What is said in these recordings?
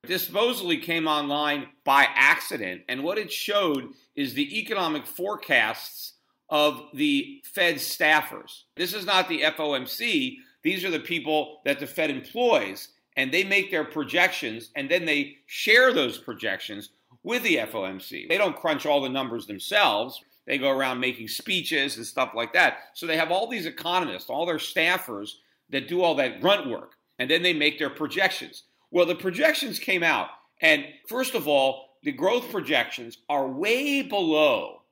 This supposedly came online by accident, and what it showed is the economic forecasts of the Fed staffers. This is not the FOMC. These are the people that the Fed employs, and they make their projections, and then they share those projections with the FOMC. They don't crunch all the numbers themselves. They go around making speeches and stuff like that. So they have all these economists, all their staffers that do all that grunt work, and then they make their projections. Well, the projections came out, and first of all, the growth projections are way below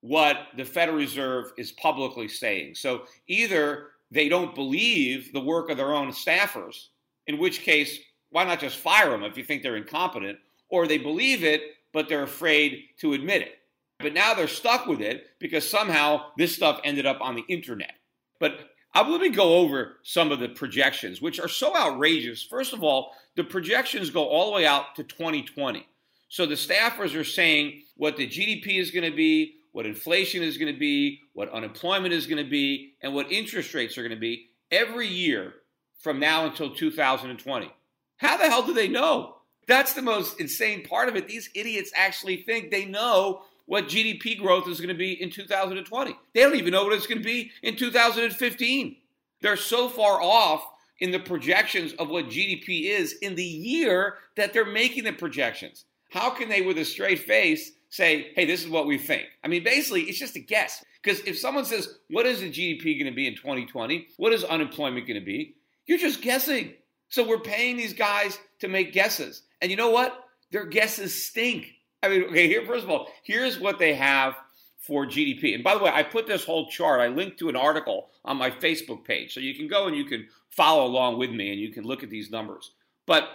what the Federal Reserve is publicly saying. So either they don't believe the work of their own staffers, in which case, why not just fire them if you think they're incompetent, or they believe it, but they're afraid to admit it. But now they're stuck with it because somehow this stuff ended up on the internet. But let me go over some of the projections, which are so outrageous. First of all, the projections go all the way out to 2020. So the staffers are saying what the GDP is going to be, what inflation is going to be, what unemployment is going to be, and what interest rates are going to be every year from now until 2020. How the hell do they know? That's the most insane part of it. These idiots actually think they know what GDP growth is going to be in 2020. They don't even know what it's going to be in 2015. They're so far off in the projections of what GDP is in the year that they're making the projections. How can they, with a straight face, say, hey, this is what we think? I mean, basically, it's just a guess. Because if someone says, what is the GDP going to be in 2020? What is unemployment going to be? You're just guessing. So we're paying these guys to make guesses. And you know what? Their guesses stink. I mean, okay, here, first of all, here's what they have for GDP. And by the way, I put this whole chart, I linked to an article on my Facebook page. So you can go and you can follow along with me and you can look at these numbers. But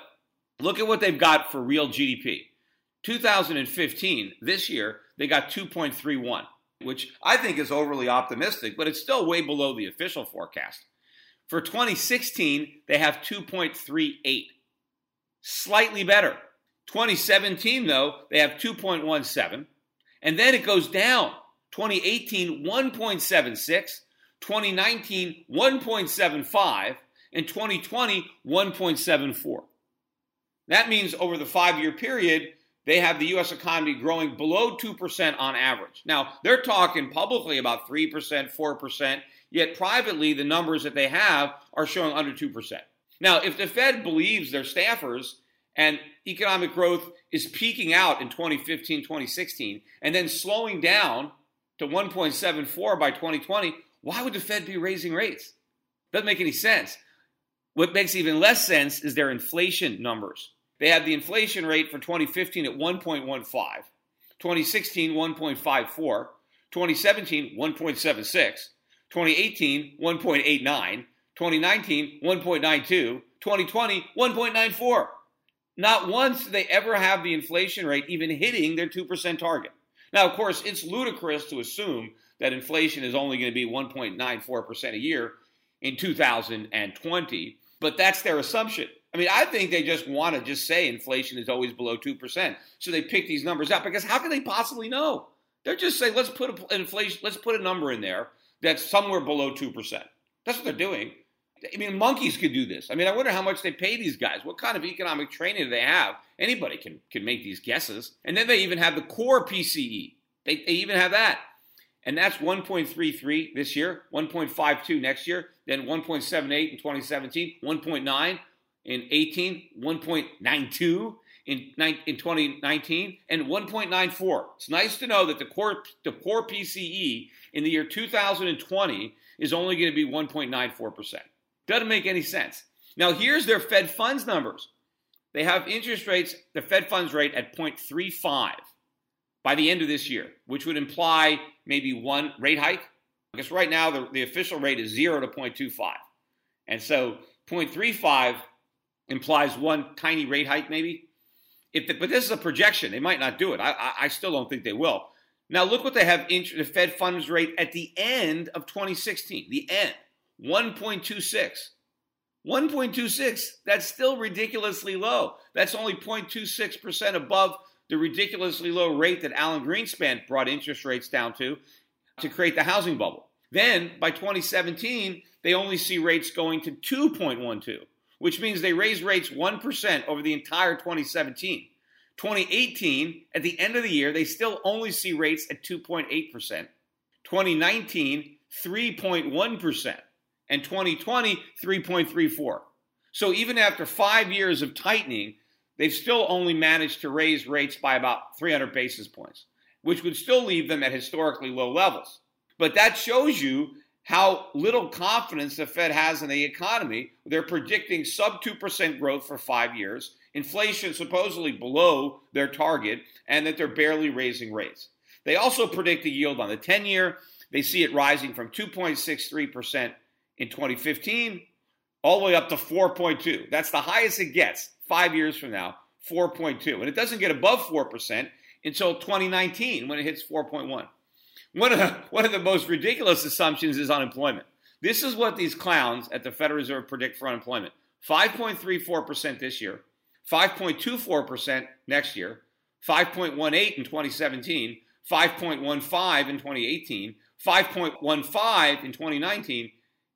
look at what they've got for real GDP. 2015, this year, they got 2.31, which I think is overly optimistic, but it's still way below the official forecast. For 2016, they have 2.38, slightly better. 2017, though, they have 2.17, and then it goes down. 2018, 1.76, 2019, 1.75, and 2020, 1.74. That means over the five-year period, they have the U.S. economy growing below 2% on average. Now, they're talking publicly about 3%, 4%, yet privately, the numbers that they have are showing under 2%. Now, if the Fed believes their staffers, and economic growth is peaking out in 2015, 2016, and then slowing down to 1.74 by 2020, why would the Fed be raising rates? Doesn't make any sense. What makes even less sense is their inflation numbers. They have the inflation rate for 2015 at 1.15, 2016, 1.54, 2017, 1.76, 2018, 1.89, 2019, 1.92, 2020, 1.94. Not once do they ever have the inflation rate even hitting their 2% target. Now, of course, it's ludicrous to assume that inflation is only going to be 1.94% a year in 2020, but that's their assumption. I mean, I think they just want to just say inflation is always below 2%, so they pick these numbers out because how can they possibly know? They're just saying, let's put a number in there that's somewhere below 2%. That's what they're doing. I mean, monkeys could do this. I mean, I wonder how much they pay these guys. What kind of economic training do they have? Anybody can make these guesses. And then they even have the core PCE. They even have that. And that's 1.33 this year, 1.52 next year, then 1.78 in 2017, 1.9 in 18, 1.92 in 2019, and 1.94. It's nice to know that the core PCE in the year 2020 is only going to be 1.94%. Doesn't make any sense. Now, here's their Fed funds numbers. They have interest rates, the Fed funds rate at 0.35 by the end of this year, which would imply maybe one rate hike. Because right now, the official rate is 0 to 0.25. And so 0.35 implies one tiny rate hike maybe. But this is a projection. They might not do it. I still don't think they will. Now, look what they have the Fed funds rate at the end of 2016, the end. 1.26, that's still ridiculously low. That's only 0.26% above the ridiculously low rate that Alan Greenspan brought interest rates down to create the housing bubble. Then, by 2017, they only see rates going to 2.12, which means they raise rates 1% over the entire 2017. 2018, at the end of the year, they still only see rates at 2.8%. 2019, 3.1%. And 2020, 3.34. So even after 5 years of tightening, they've still only managed to raise rates by about 300 basis points, which would still leave them at historically low levels. But that shows you how little confidence the Fed has in the economy. They're predicting sub 2% growth for 5 years, inflation supposedly below their target, and that they're barely raising rates. They also predict a yield on the 10-year. They see it rising from 2.63% in 2015 all the way up to 4.2. That's the highest it gets 5 years from now, 4.2. And it doesn't get above 4% until 2019 when it hits 4.1. One of the most ridiculous assumptions is unemployment. This is what these clowns at the Federal Reserve predict for unemployment. 5.34% this year, 5.24% next year, 5.18 in 2017, 5.15 in 2018, 5.15 in 2019,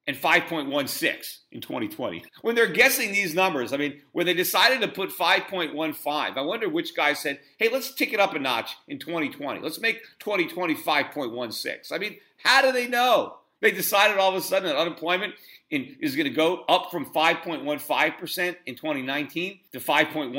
and 5.16 in 2020. When they're guessing these numbers, I mean, when they decided to put 5.15, I wonder which guy said, hey, let's tick it up a notch in 2020. Let's make 2020 5.16. I mean, how do they know? They decided all of a sudden that unemployment is going to go up from 5.15% in 2019 to 5.16%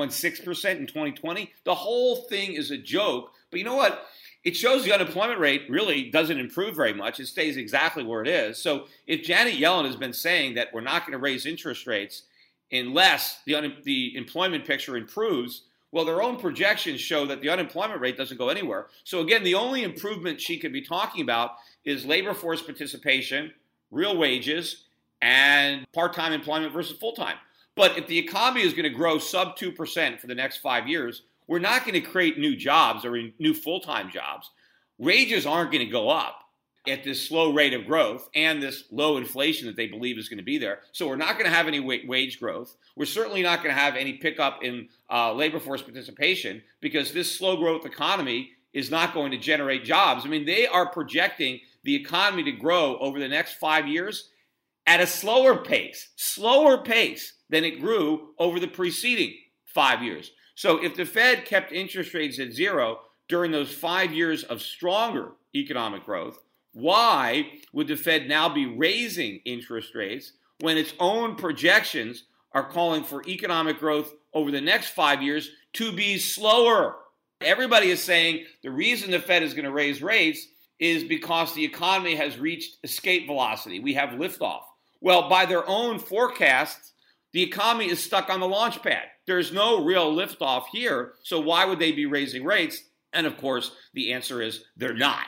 in 2020. The whole thing is a joke. But you know what? It shows the unemployment rate really doesn't improve very much. It stays exactly where it is. So if Janet Yellen has been saying that we're not going to raise interest rates unless the employment picture improves, well, their own projections show that the unemployment rate doesn't go anywhere. So again, the only improvement she could be talking about is labor force participation, real wages, and part-time employment versus full-time. But if the economy is going to grow sub 2% for the next 5 years, we're not going to create new jobs or new full-time jobs. Wages aren't going to go up at this slow rate of growth and this low inflation that they believe is going to be there. So we're not going to have any wage growth. We're certainly not going to have any pickup in labor force participation because this slow growth economy is not going to generate jobs. I mean, they are projecting the economy to grow over the next 5 years at a slower pace than it grew over the preceding 5 years. So if the Fed kept interest rates at zero during those 5 years of stronger economic growth, why would the Fed now be raising interest rates when its own projections are calling for economic growth over the next 5 years to be slower? Everybody is saying the reason the Fed is going to raise rates is because the economy has reached escape velocity. We have liftoff. Well, by their own forecasts, the economy is stuck on the launch pad. There's no real liftoff here, so why would they be raising rates? And of course, the answer is they're not.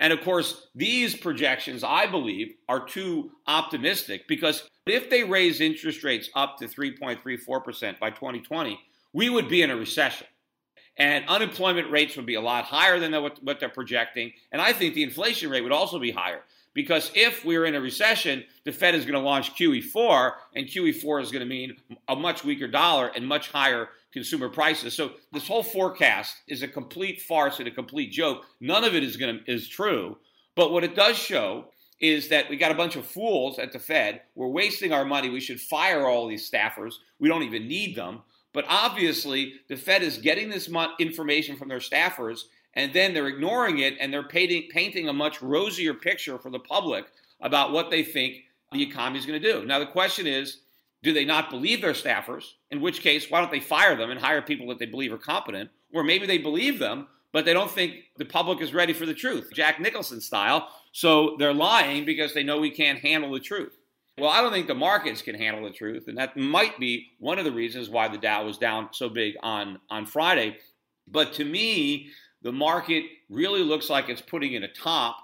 And of course, these projections, I believe, are too optimistic because if they raise interest rates up to 3.34% by 2020, we would be in a recession. And unemployment rates would be a lot higher than what they're projecting. And I think the inflation rate would also be higher. Because if we're in a recession, the Fed is going to launch QE4, and QE4 is going to mean a much weaker dollar and much higher consumer prices. So this whole forecast is a complete farce and a complete joke. None of it is true. But what it does show is that we got a bunch of fools at the Fed. We're wasting our money. We should fire all these staffers. We don't even need them. But obviously, the Fed is getting this information from their staffers, and then they're ignoring it, and they're painting a much rosier picture for the public about what they think the economy is going to do. Now, the question is, do they not believe their staffers? In which case, why don't they fire them and hire people that they believe are competent? Or maybe they believe them, but they don't think the public is ready for the truth, Jack Nicholson style. So they're lying because they know we can't handle the truth. Well, I don't think the markets can handle the truth, and that might be one of the reasons why the Dow was down so big on Friday. But to me, the market really looks like it's putting in a top.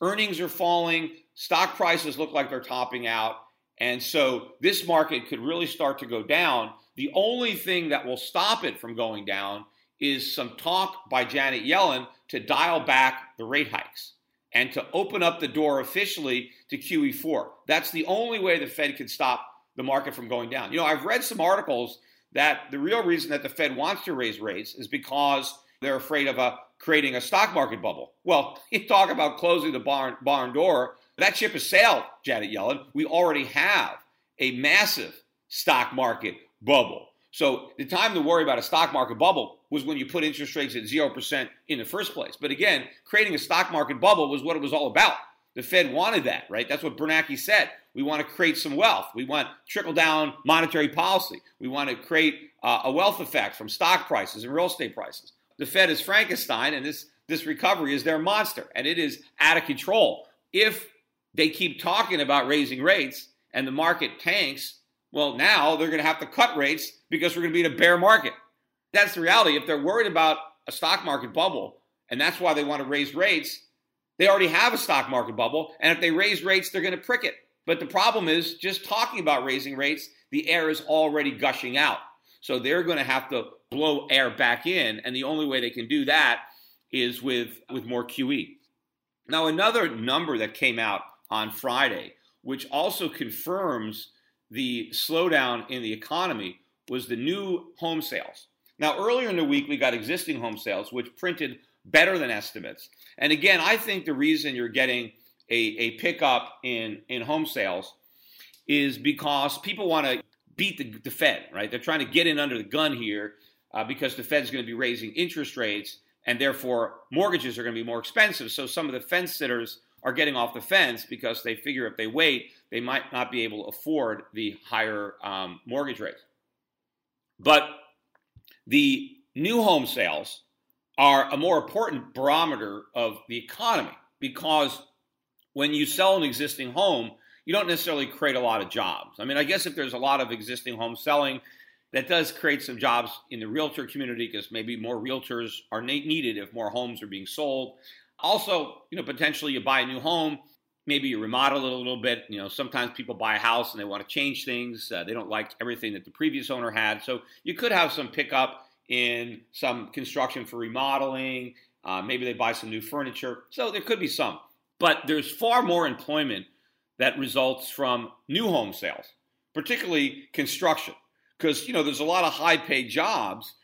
Earnings are falling. Stock prices look like they're topping out. And so this market could really start to go down. The only thing that will stop it from going down is some talk by Janet Yellen to dial back the rate hikes and to open up the door officially to QE4. That's the only way the Fed can stop the market from going down. You know, I've read some articles that the real reason that the Fed wants to raise rates is because they're afraid of creating a stock market bubble. Well, you talk about closing the barn door. That ship has sailed, Janet Yellen. We already have a massive stock market bubble. So the time to worry about a stock market bubble was when you put interest rates at 0% in the first place. But again, creating a stock market bubble was what it was all about. The Fed wanted that, right? That's what Bernanke said. We want to create some wealth. We want trickle-down monetary policy. We want to create a wealth effect from stock prices and real estate prices. The Fed is Frankenstein, and this recovery is their monster, and it is out of control. If they keep talking about raising rates and the market tanks, well, now they're going to have to cut rates because we're going to be in a bear market. That's the reality. If they're worried about a stock market bubble, and that's why they want to raise rates, they already have a stock market bubble, and if they raise rates, they're going to prick it. But the problem is, just talking about raising rates, the air is already gushing out. So they're going to have to blow air back in, and the only way they can do that is with more QE. Now, another number that came out on Friday, which also confirms the slowdown in the economy, was the new home sales. Now, earlier in the week, we got existing home sales, which printed better than estimates. And again, I think the reason you're getting a pickup in home sales is because people want to beat the Fed, right? They're trying to get in under the gun here because the Fed's going to be raising interest rates, and therefore mortgages are going to be more expensive. So some of the fence sitters are getting off the fence because they figure if they wait, they might not be able to afford the higher mortgage rates. But the new home sales are a more important barometer of the economy, because when you sell an existing home, you don't necessarily create a lot of jobs. I mean, I guess if there's a lot of existing home selling, that does create some jobs in the realtor community, because maybe more realtors are needed if more homes are being sold. Also, you know, potentially you buy a new home, maybe you remodel it a little bit. You know, sometimes people buy a house and they want to change things. They don't like everything that the previous owner had. So you could have some pickup in some construction for remodeling. Maybe they buy some new furniture. So there could be some. But there's far more employment that results from new home sales, particularly construction. Because, you know, there's a lot of high-paid jobs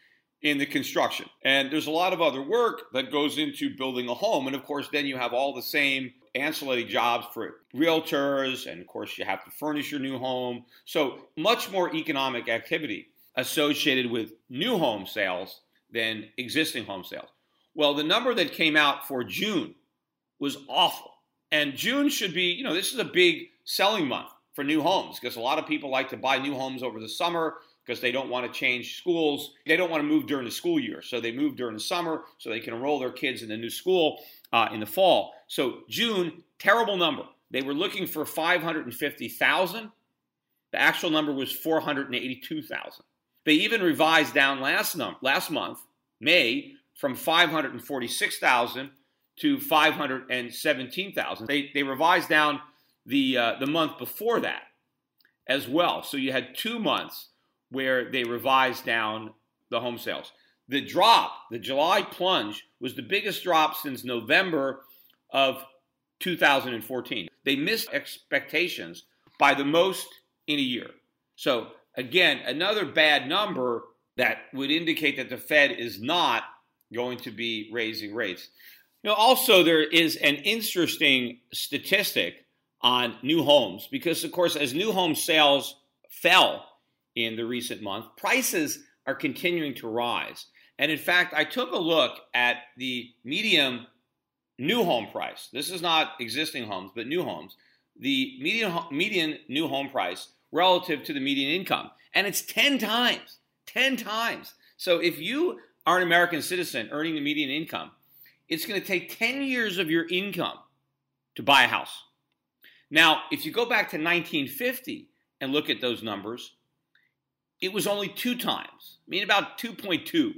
in the construction. And there's a lot of other work that goes into building a home. And, of course, then you have all the same ancillary jobs for realtors. And, of course, you have to furnish your new home. So much more economic activity associated with new home sales than existing home sales. Well, the number that came out for June was awful. And June should be, you know, this is a big selling month for new homes, because a lot of people like to buy new homes over the summer because they don't want to change schools. They don't want to move during the school year. So they move during the summer so they can enroll their kids in the new school in the fall. So June, terrible number. They were looking for 550,000. The actual number was 482,000. They even revised down last month, May, from 546,000 to 517,000. They revised down the month before that as well. So you had 2 months where they revised down the home sales. The drop, the July plunge, was the biggest drop since November of 2014. They missed expectations by the most in a year. So again, another bad number that would indicate that the Fed is not going to be raising rates. Now, also, there is an interesting statistic on new homes, because, of course, as new home sales fell in the recent month, prices are continuing to rise. And in fact, I took a look at the median new home price. This is not existing homes, but new homes. The median new home price relative to the median income. And it's 10 times. So if you are an American citizen earning the median income, it's going to take 10 years of your income to buy a house. Now, if you go back to 1950 and look at those numbers, it was only 2 times. I mean, about 2.2,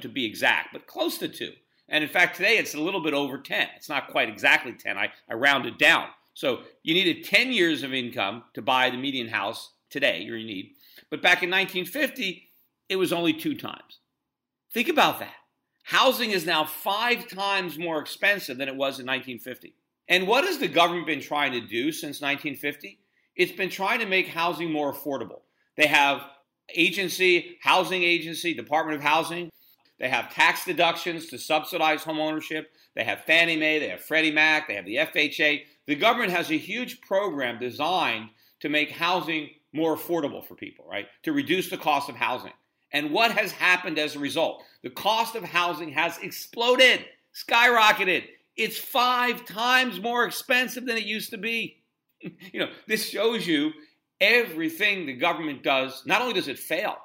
to be exact, but close to 2. And in fact, today it's a little bit over 10. It's not quite exactly 10. I rounded down. So you needed 10 years of income to buy the median house today, or you need. But back in 1950, it was only 2 times. Think about that. Housing is now 5 times more expensive than it was in 1950. And what has the government been trying to do since 1950? It's been trying to make housing more affordable. They have housing agency, Department of Housing. They have tax deductions to subsidize homeownership. They have Fannie Mae, they have Freddie Mac, they have the FHA. The government has a huge program designed to make housing more affordable for people, right? To reduce the cost of housing. And what has happened as a result? The cost of housing has exploded, skyrocketed. It's 5 times more expensive than it used to be. You know, this shows you everything the government does, not only does it fail,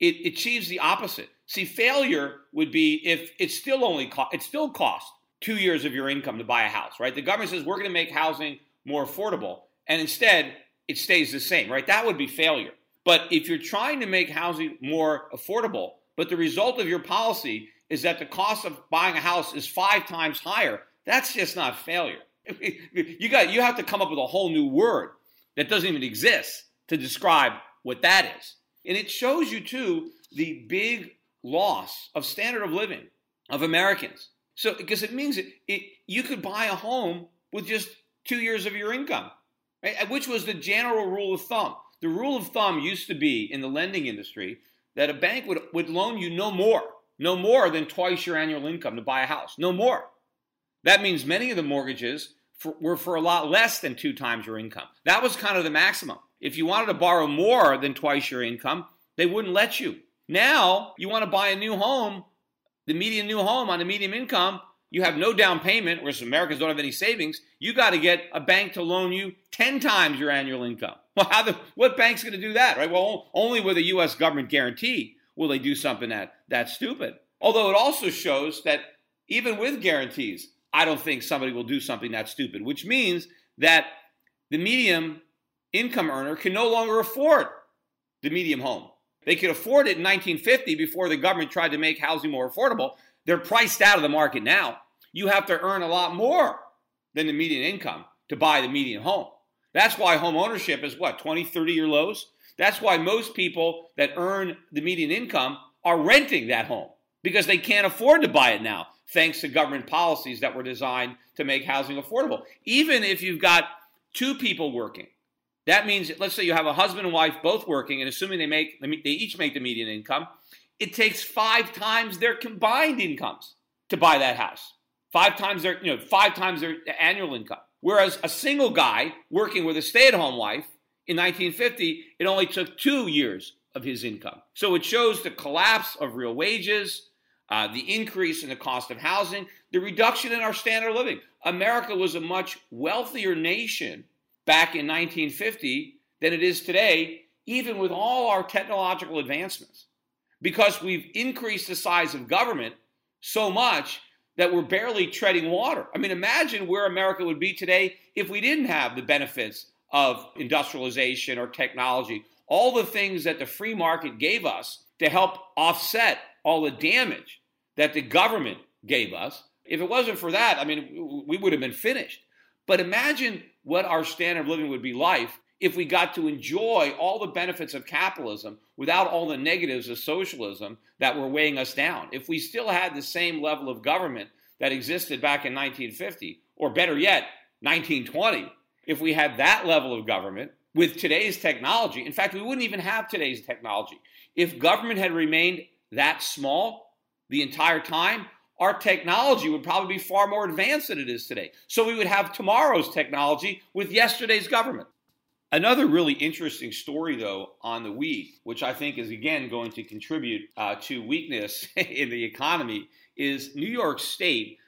it achieves the opposite. See, failure would be if it still costs 2 years of your income to buy a house, right? The government says we're going to make housing more affordable, and instead it stays the same, right? That would be failure. But if you're trying to make housing more affordable, but the result of your policy is that the cost of buying a house is 5 times higher, that's just not failure. You have to come up with a whole new word that doesn't even exist to describe what that is. And it shows you, too, the big loss of standard of living of Americans. So, because it means you could buy a home with just 2 years of your income, right? Which was the general rule of thumb. The rule of thumb used to be in the lending industry that a bank would loan you no more than twice your annual income to buy a house, no more. That means many of the mortgages were for a lot less than 2 times your income. That was kind of the maximum. If you wanted to borrow more than twice your income, they wouldn't let you. Now, you want to buy a new home, the median new home on the medium income, you have no down payment, whereas Americans don't have any savings. You got to get a bank to loan you 10 times your annual income. Well, what bank's going to do that, right? Well, only with a U.S. government guarantee will they do something that's stupid. Although it also shows that even with guarantees, I don't think somebody will do something that stupid, which means that the medium income earner can no longer afford the medium home. They could afford it in 1950 before the government tried to make housing more affordable. They're priced out of the market now. You have to earn a lot more than the median income to buy the median home. That's why home ownership is 20-30-year lows? That's why most people that earn the median income are renting that home because they can't afford to buy it now, thanks to government policies that were designed to make housing affordable. Even if you've got 2 people working, that means, let's say you have a husband and wife both working, and assuming they each make the median income, it takes 5 times their combined incomes to buy that house. 5 times their annual income. Whereas a single guy working with a stay-at-home wife in 1950, it only took 2 years of his income. So it shows the collapse of real wages, the increase in the cost of housing, the reduction in our standard of living. America was a much wealthier nation back in 1950 than it is today, even with all our technological advancements, because we've increased the size of government so much that we're barely treading water. I mean, imagine where America would be today if we didn't have the benefits of industrialization or technology, all the things that the free market gave us to help offset all the damage that the government gave us. If it wasn't for that, I mean, we would have been finished. But imagine what our standard of living would be like if we got to enjoy all the benefits of capitalism without all the negatives of socialism that were weighing us down. If we still had the same level of government that existed back in 1950, or better yet, 1920, if we had that level of government with today's technology, in fact, we wouldn't even have today's technology. If government had remained that small the entire time, our technology would probably be far more advanced than it is today. So we would have tomorrow's technology with yesterday's government. Another really interesting story, though, on the week, which I think is, again, going to contribute to weakness in the economy, is New York State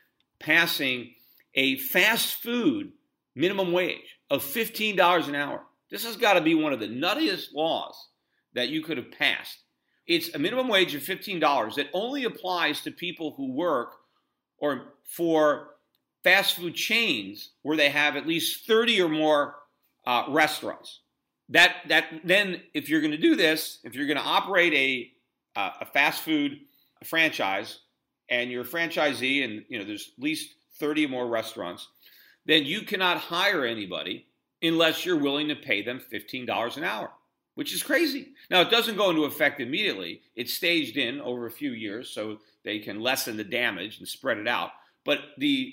passing a fast food minimum wage of $15 an hour. This has got to be one of the nuttiest laws that you could have passed. It's a minimum wage of $15 that only applies to people who work or for fast food chains where they have at least 30 or more restaurants. That then, if you're going to do this, if you're going to operate a fast food franchise and you're a franchisee and there's at least 30 or more restaurants, then you cannot hire anybody unless you're willing to pay them $15 an hour. Which is crazy. Now, it doesn't go into effect immediately. It's staged in over a few years so they can lessen the damage and spread it out. But the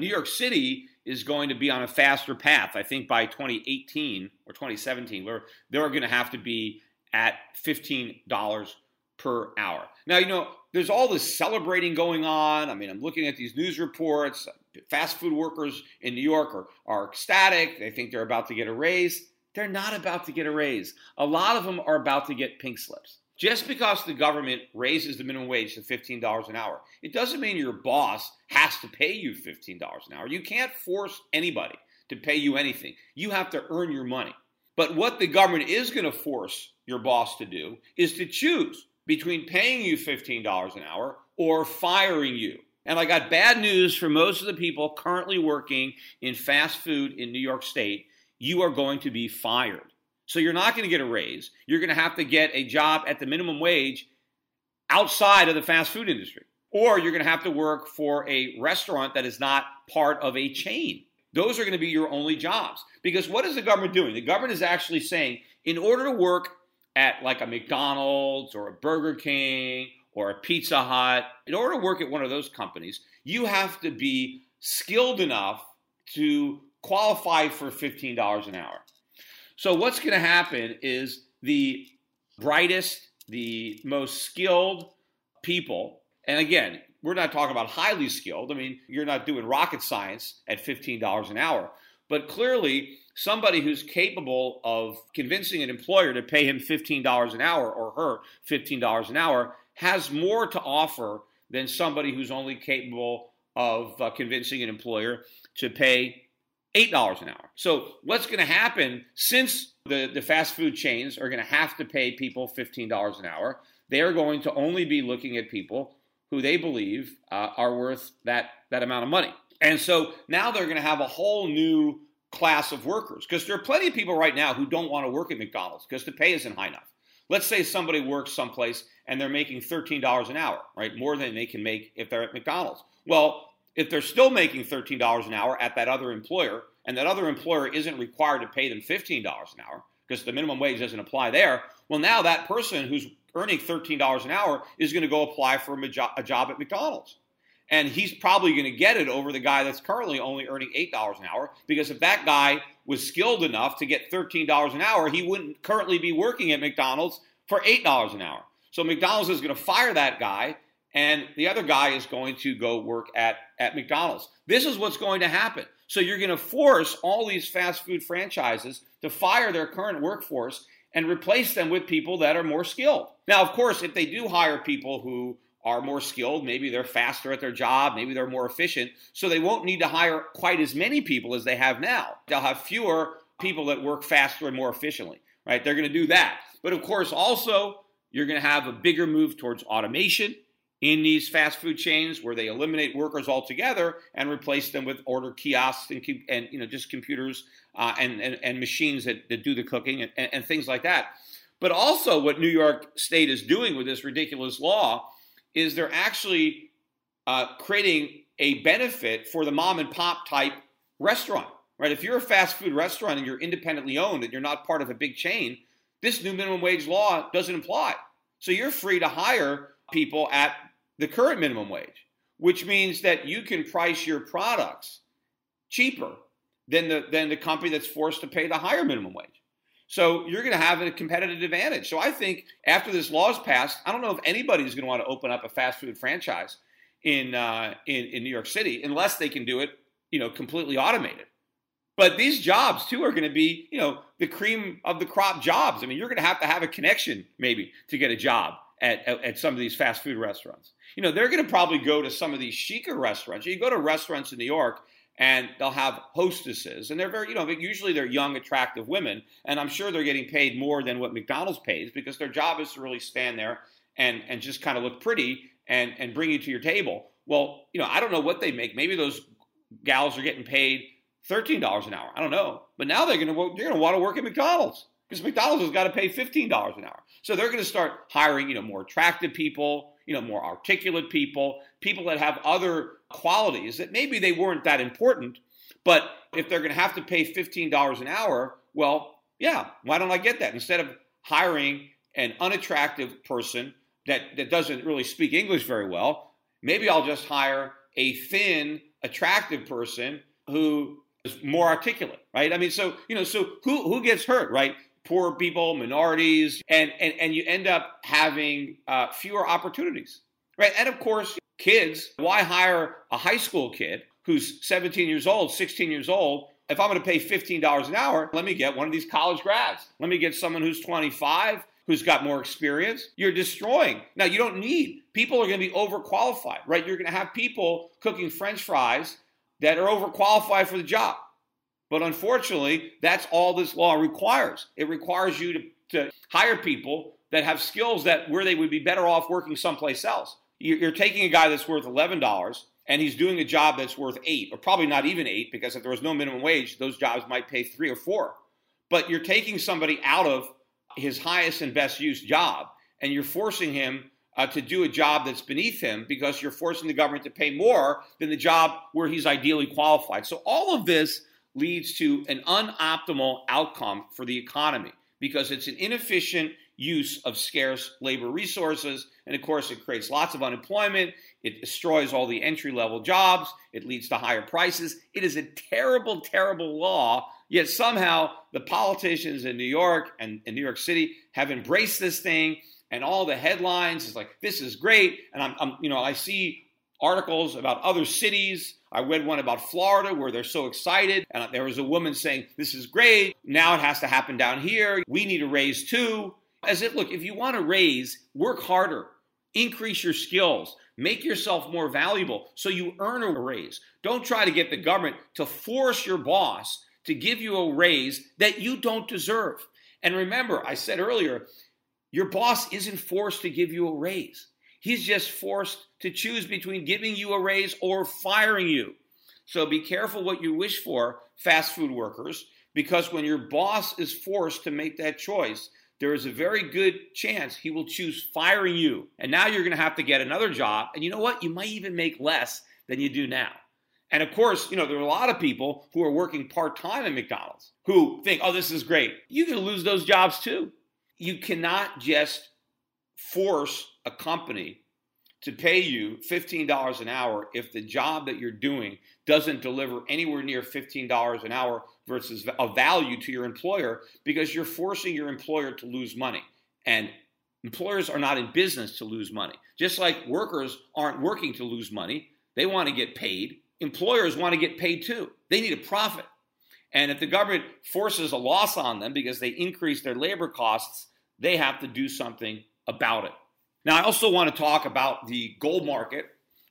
New York City is going to be on a faster path. I think by 2018 or 2017, where they're going to have to be at $15 per hour. Now, there's all this celebrating going on. I mean, I'm looking at these news reports. Fast food workers in New York are ecstatic. They think they're about to get a raise. They're not about to get a raise. A lot of them are about to get pink slips. Just because the government raises the minimum wage to $15 an hour, it doesn't mean your boss has to pay you $15 an hour. You can't force anybody to pay you anything. You have to earn your money. But what the government is going to force your boss to do is to choose between paying you $15 an hour or firing you. And I got bad news for most of the people currently working in fast food in New York State. You are going to be fired. So you're not going to get a raise. You're going to have to get a job at the minimum wage outside of the fast food industry. Or you're going to have to work for a restaurant that is not part of a chain. Those are going to be your only jobs. Because what is the government doing? The government is actually saying, in order to work at like a McDonald's or a Burger King or a Pizza Hut, in order to work at one of those companies, you have to be skilled enough to qualify for $15 an hour. So what's going to happen is the brightest, the most skilled people, and again, we're not talking about highly skilled. I mean, you're not doing rocket science at $15 an hour. But clearly, somebody who's capable of convincing an employer to pay him $15 an hour or her $15 an hour has more to offer than somebody who's only capable of convincing an employer to pay $8 an hour. So what's going to happen, since the fast food chains are going to have to pay people $15 an hour, they are going to only be looking at people who they believe are worth that amount of money. And so now they're going to have a whole new class of workers, because there are plenty of people right now who don't want to work at McDonald's because the pay isn't high enough. Let's say somebody works someplace and they're making $13 an hour, right? More than they can make if they're at McDonald's. Well, if they're still making $13 an hour at that other employer, and that other employer isn't required to pay them $15 an hour because the minimum wage doesn't apply there, well, now that person who's earning $13 an hour is going to go apply for a job at McDonald's. And he's probably going to get it over the guy that's currently only earning $8 an hour, because if that guy was skilled enough to get $13 an hour, he wouldn't currently be working at McDonald's for $8 an hour. So McDonald's is going to fire that guy, and the other guy is going to go work at McDonald's. This is what's going to happen. So you're going to force all these fast food franchises to fire their current workforce and replace them with people that are more skilled. Now, of course, if they do hire people who are more skilled, maybe they're faster at their job, maybe they're more efficient, so they won't need to hire quite as many people as they have now. They'll have fewer people that work faster and more efficiently, right? They're going to do that. But of course, also, you're going to have a bigger move towards automation in these fast food chains, where they eliminate workers altogether and replace them with order kiosks and just computers and machines that do the cooking and things like that. But also, what New York State is doing with this ridiculous law is they're actually creating a benefit for the mom and pop type restaurant, right? If you're a fast food restaurant and you're independently owned and you're not part of a big chain, this new minimum wage law doesn't apply. So you're free to hire people at the current minimum wage, which means that you can price your products cheaper than the company that's forced to pay the higher minimum wage. So you're going to have a competitive advantage. So I think after this law is passed, I don't know if anybody's going to want to open up a fast food franchise in New York City, unless they can do it, completely automated. But these jobs, too, are going to be, the cream of the crop jobs. I mean, you're going to have a connection maybe to get a job at some of these fast food restaurants. They're going to probably go to some of these chicer restaurants. You go to restaurants in New York and they'll have hostesses, and they're very, usually they're young, attractive women, and I'm sure they're getting paid more than what McDonald's pays, because their job is to really stand there and just kind of look pretty and bring you to your table. Well, I don't know what they make. Maybe those gals are getting paid $13 an hour. I don't know. But now they're going to want to work at McDonald's, because McDonald's has got to pay $15 an hour. So they're going to start hiring, more attractive people, more articulate people, people that have other qualities that maybe they weren't that important. But if they're going to have to pay $15 an hour, well, yeah, why don't I get that? Instead of hiring an unattractive person that doesn't really speak English very well, maybe I'll just hire a thin, attractive person who is more articulate, right? I mean, so, so who gets hurt, right? Poor people, minorities, and you end up having fewer opportunities, right? And of course, kids. Why hire a high school kid who's 17 years old, 16 years old? If I'm going to pay $15 an hour, let me get one of these college grads. Let me get someone who's 25, who's got more experience. You're destroying. Now, you don't need. People are going to be overqualified, right? You're going to have people cooking French fries that are overqualified for the job. But unfortunately, that's all this law requires. It requires you to hire people that have skills that where they would be better off working someplace else. You're taking a guy that's worth $11 and he's doing a job that's worth $8, or probably not even $8, because if there was no minimum wage, those jobs might pay $3 or $4. But you're taking somebody out of his highest and best use job, and you're forcing him to do a job that's beneath him because you're forcing the government to pay more than the job where he's ideally qualified. So all of this leads to an unoptimal outcome for the economy because it's an inefficient use of scarce labor resources. And of course, it creates lots of unemployment. It destroys all the entry-level jobs. It leads to higher prices. It is a terrible, terrible law. Yet somehow the politicians in New York and in New York City have embraced this thing, and all the headlines is like, this is great. And I see articles about other cities. I read one about Florida where they're so excited. And there was a woman saying, this is great. Now it has to happen down here. We need a raise too. As if, look, if you want to raise, work harder, increase your skills, make yourself more valuable so you earn a raise. Don't try to get the government to force your boss to give you a raise that you don't deserve. And remember, I said earlier, your boss isn't forced to give you a raise. He's just forced to choose between giving you a raise or firing you. So be careful what you wish for, fast food workers, because when your boss is forced to make that choice, there is a very good chance he will choose firing you. And now you're going to have to get another job. And you know what? You might even make less than you do now. And of course, there are a lot of people who are working part-time at McDonald's who think, oh, this is great. You can lose those jobs too. You cannot just force a company to pay you $15 an hour if the job that you're doing doesn't deliver anywhere near $15 an hour versus a value to your employer, because you're forcing your employer to lose money. And employers are not in business to lose money. Just like workers aren't working to lose money. They want to get paid. Employers want to get paid too. They need a profit. And if the government forces a loss on them because they increase their labor costs, they have to do something about it. Now, I also want to talk about the gold market.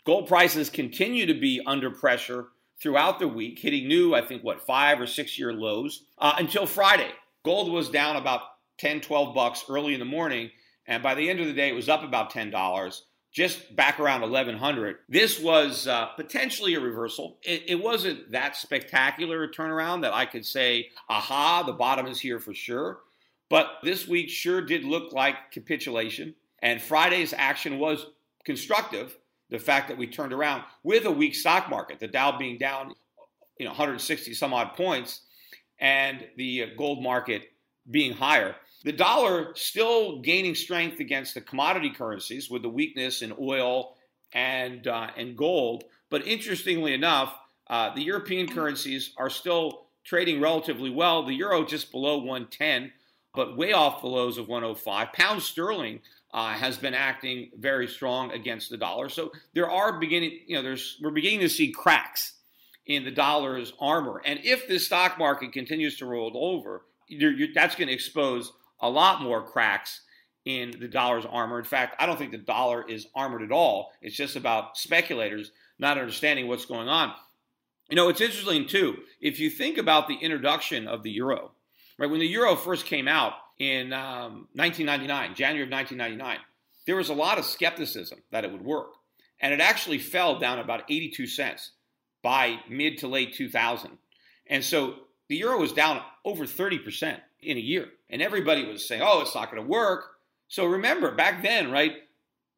Gold prices continue to be under pressure throughout the week, hitting new, 5 or 6 year lows until Friday. Gold was down about $10, $12 early in the morning. And by the end of the day, it was up about $10, just back around 1100. This was potentially a reversal. It wasn't that spectacular a turnaround that I could say, aha, the bottom is here for sure. But this week sure did look like capitulation. And Friday's action was constructive, the fact that we turned around with a weak stock market, the Dow being down 160 some odd points, and the gold market being higher. The dollar still gaining strength against the commodity currencies with the weakness in oil and gold. But interestingly enough, the European currencies are still trading relatively well. The euro just below 110, but way off the lows of 105. Pound sterling has been acting very strong against the dollar. So we're beginning to see cracks in the dollar's armor. And if this stock market continues to roll over, that's going to expose a lot more cracks in the dollar's armor. In fact, I don't think the dollar is armored at all. It's just about speculators not understanding what's going on. It's interesting too, if you think about the introduction of the euro, right? When the euro first came out in January of 1999, there was a lot of skepticism that it would work. And it actually fell down about 82 cents by mid to late 2000. And so the euro was down over 30% in a year. And everybody was saying, oh, it's not going to work. So remember, back then, right,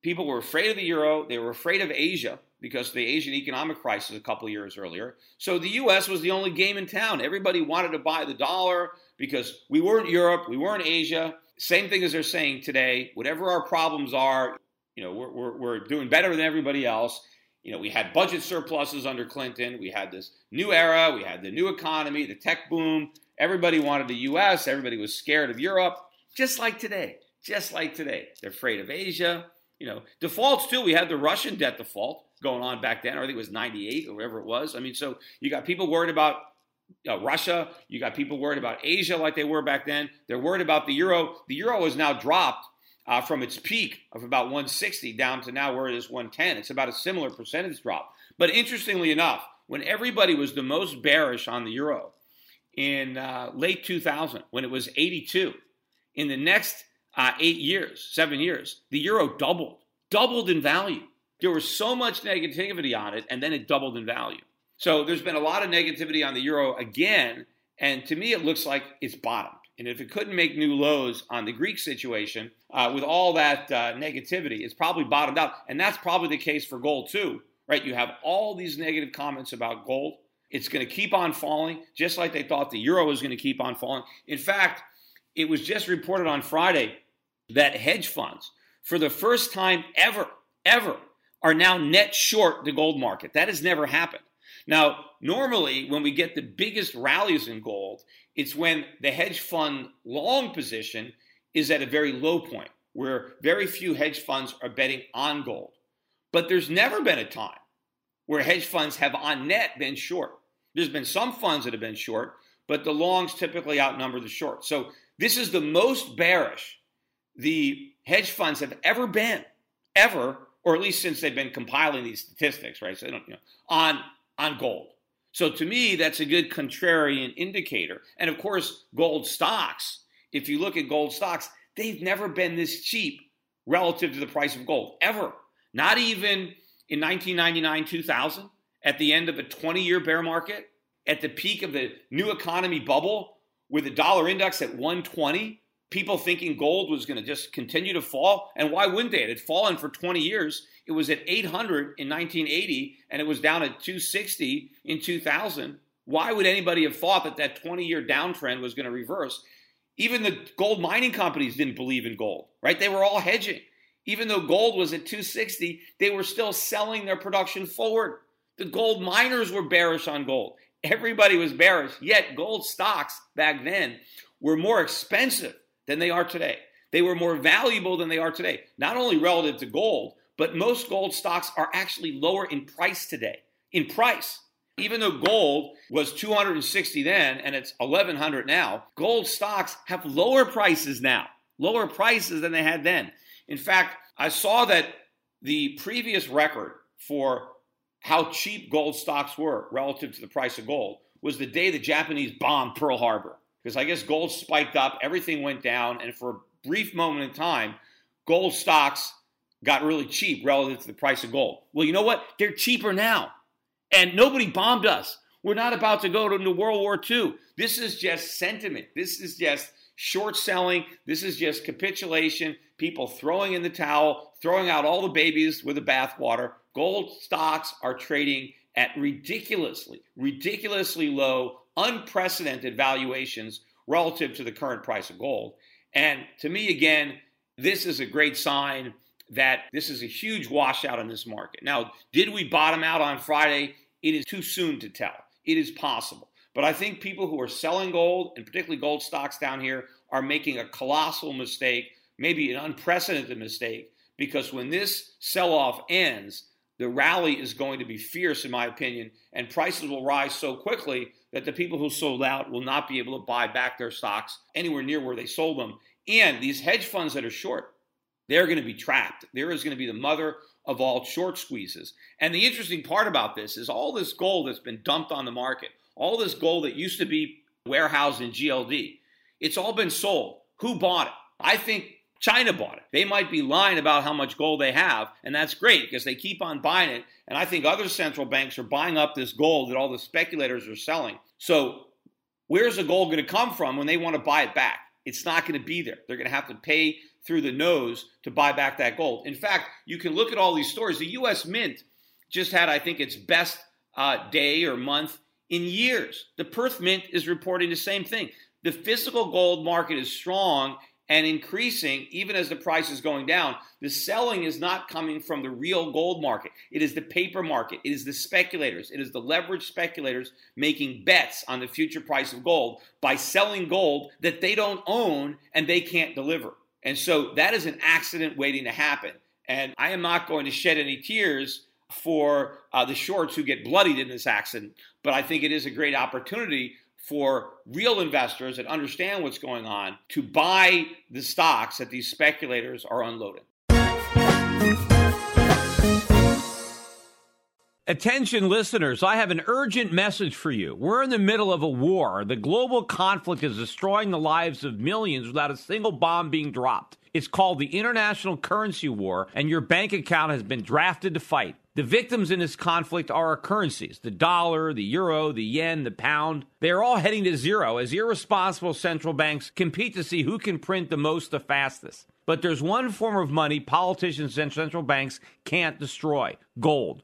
people were afraid of the euro. They were afraid of Asia because of the Asian economic crisis a couple of years earlier. So the U.S. was the only game in town. Everybody wanted to buy the dollar because we weren't Europe. We weren't Asia. Same thing as they're saying today. Whatever our problems are, we're doing better than everybody else. We had budget surpluses under Clinton. We had this new era. We had the new economy, the tech boom. Everybody wanted the U.S. Everybody was scared of Europe, just like today. They're afraid of Asia. Defaults, too. We had the Russian debt default going on back then, or I think it was 98 or whatever it was. So you got people worried about Russia. You got people worried about Asia like they were back then. They're worried about the euro. The euro has now dropped from its peak of about 160 down to now where it is 110. It's about a similar percentage drop. But interestingly enough, when everybody was the most bearish on the euro, in late 2000 when it was 82. In the next 7 years, the euro doubled in value. There was so much negativity on it, and then it doubled in value. So there's been a lot of negativity on the euro again, and to me it looks like it's bottomed. And if it couldn't make new lows on the Greek situation, with all that negativity, it's probably bottomed out. And that's probably the case for gold too, right? You have all these negative comments about gold. It's going to keep on falling, just like they thought the euro was going to keep on falling. In fact, it was just reported on Friday that hedge funds, for the first time ever, are now net short the gold market. That has never happened. Now, normally, when we get the biggest rallies in gold, it's when the hedge fund long position is at a very low point, where very few hedge funds are betting on gold. But there's never been a time where hedge funds have on net been short. There's been some funds that have been short, but the longs typically outnumber the shorts. So this is the most bearish the hedge funds have ever been, or at least since they've been compiling these statistics, right? So they don't, on gold. So to me, that's a good contrarian indicator. And of course, gold stocks, if you look at gold stocks, they've never been this cheap relative to the price of gold, ever. Not even in 1999, 2000, at the end of a 20-year bear market, at the peak of the new economy bubble, with the dollar index at 120, people thinking gold was going to just continue to fall. And why wouldn't they? It had fallen for 20 years. It was at 800 in 1980, and it was down at 260 in 2000. Why would anybody have thought that that 20-year downtrend was going to reverse? Even the gold mining companies didn't believe in gold, right? They were all hedging. Even though gold was at 260, they were still selling their production forward. The gold miners were bearish on gold. Everybody was bearish, yet gold stocks back then were more expensive than they are today. They were more valuable than they are today, not only relative to gold, but most gold stocks are actually lower in price today, in price. Even though gold was 260 then and it's 1,100 now, gold stocks have lower prices now, lower prices than they had then. In fact, I saw that the previous record for how cheap gold stocks were relative to the price of gold was the day the Japanese bombed Pearl Harbor. Because I guess gold spiked up, everything went down, and for a brief moment in time, gold stocks got really cheap relative to the price of gold. Well, you know what? They're cheaper now. And nobody bombed us. We're not about to go into World War II. This is just sentiment. This is just short selling. This is just capitulation. People throwing in the towel, throwing out all the babies with the bathwater. Gold stocks are trading at ridiculously low, unprecedented valuations relative to the current price of gold. And to me, again, this is a great sign that this is a huge washout in this market. Now, did we bottom out on Friday? It is too soon to tell. It is possible. But I think people who are selling gold, and particularly gold stocks down here, are making a colossal mistake, maybe an unprecedented mistake, because when this sell-off ends, the rally is going to be fierce, in my opinion, and prices will rise so quickly that the people who sold out will not be able to buy back their stocks anywhere near where they sold them. And these hedge funds that are short, they're going to be trapped. There is going to be the mother of all short squeezes. And the interesting part about this is all this gold that's been dumped on the market, all this gold that used to be warehoused in GLD, it's all been sold. Who bought it? I think China bought it. They might be lying about how much gold they have, and that's great because they keep on buying it. And I think other central banks are buying up this gold that all the speculators are selling. So where's the gold going to come from when they want to buy it back? It's not going to be there. They're going to have to pay through the nose to buy back that gold. In fact, you can look at all these stories. The U.S. Mint just had, I think, its best day or month in years. The Perth Mint is reporting the same thing. The physical gold market is strong and increasing even as the price is going down. The selling is not coming from the real gold market. It is the paper market. It is the speculators. It is the leveraged speculators making bets on the future price of gold by selling gold that they don't own and they can't deliver. And so that is an accident waiting to happen. And I am not going to shed any tears for the shorts who get bloodied in this accident. But I think it is a great opportunity for real investors that understand what's going on to buy the stocks that these speculators are unloading. Attention listeners, I have an urgent message for you. We're in the middle of a war. The global conflict is destroying the lives of millions without a single bomb being dropped. It's called the International Currency War, and your bank account has been drafted to fight. The victims in this conflict are our currencies, the dollar, the euro, the yen, the pound. They are all heading to zero as irresponsible central banks compete to see who can print the most the fastest. But there's one form of money politicians and central banks can't destroy: gold.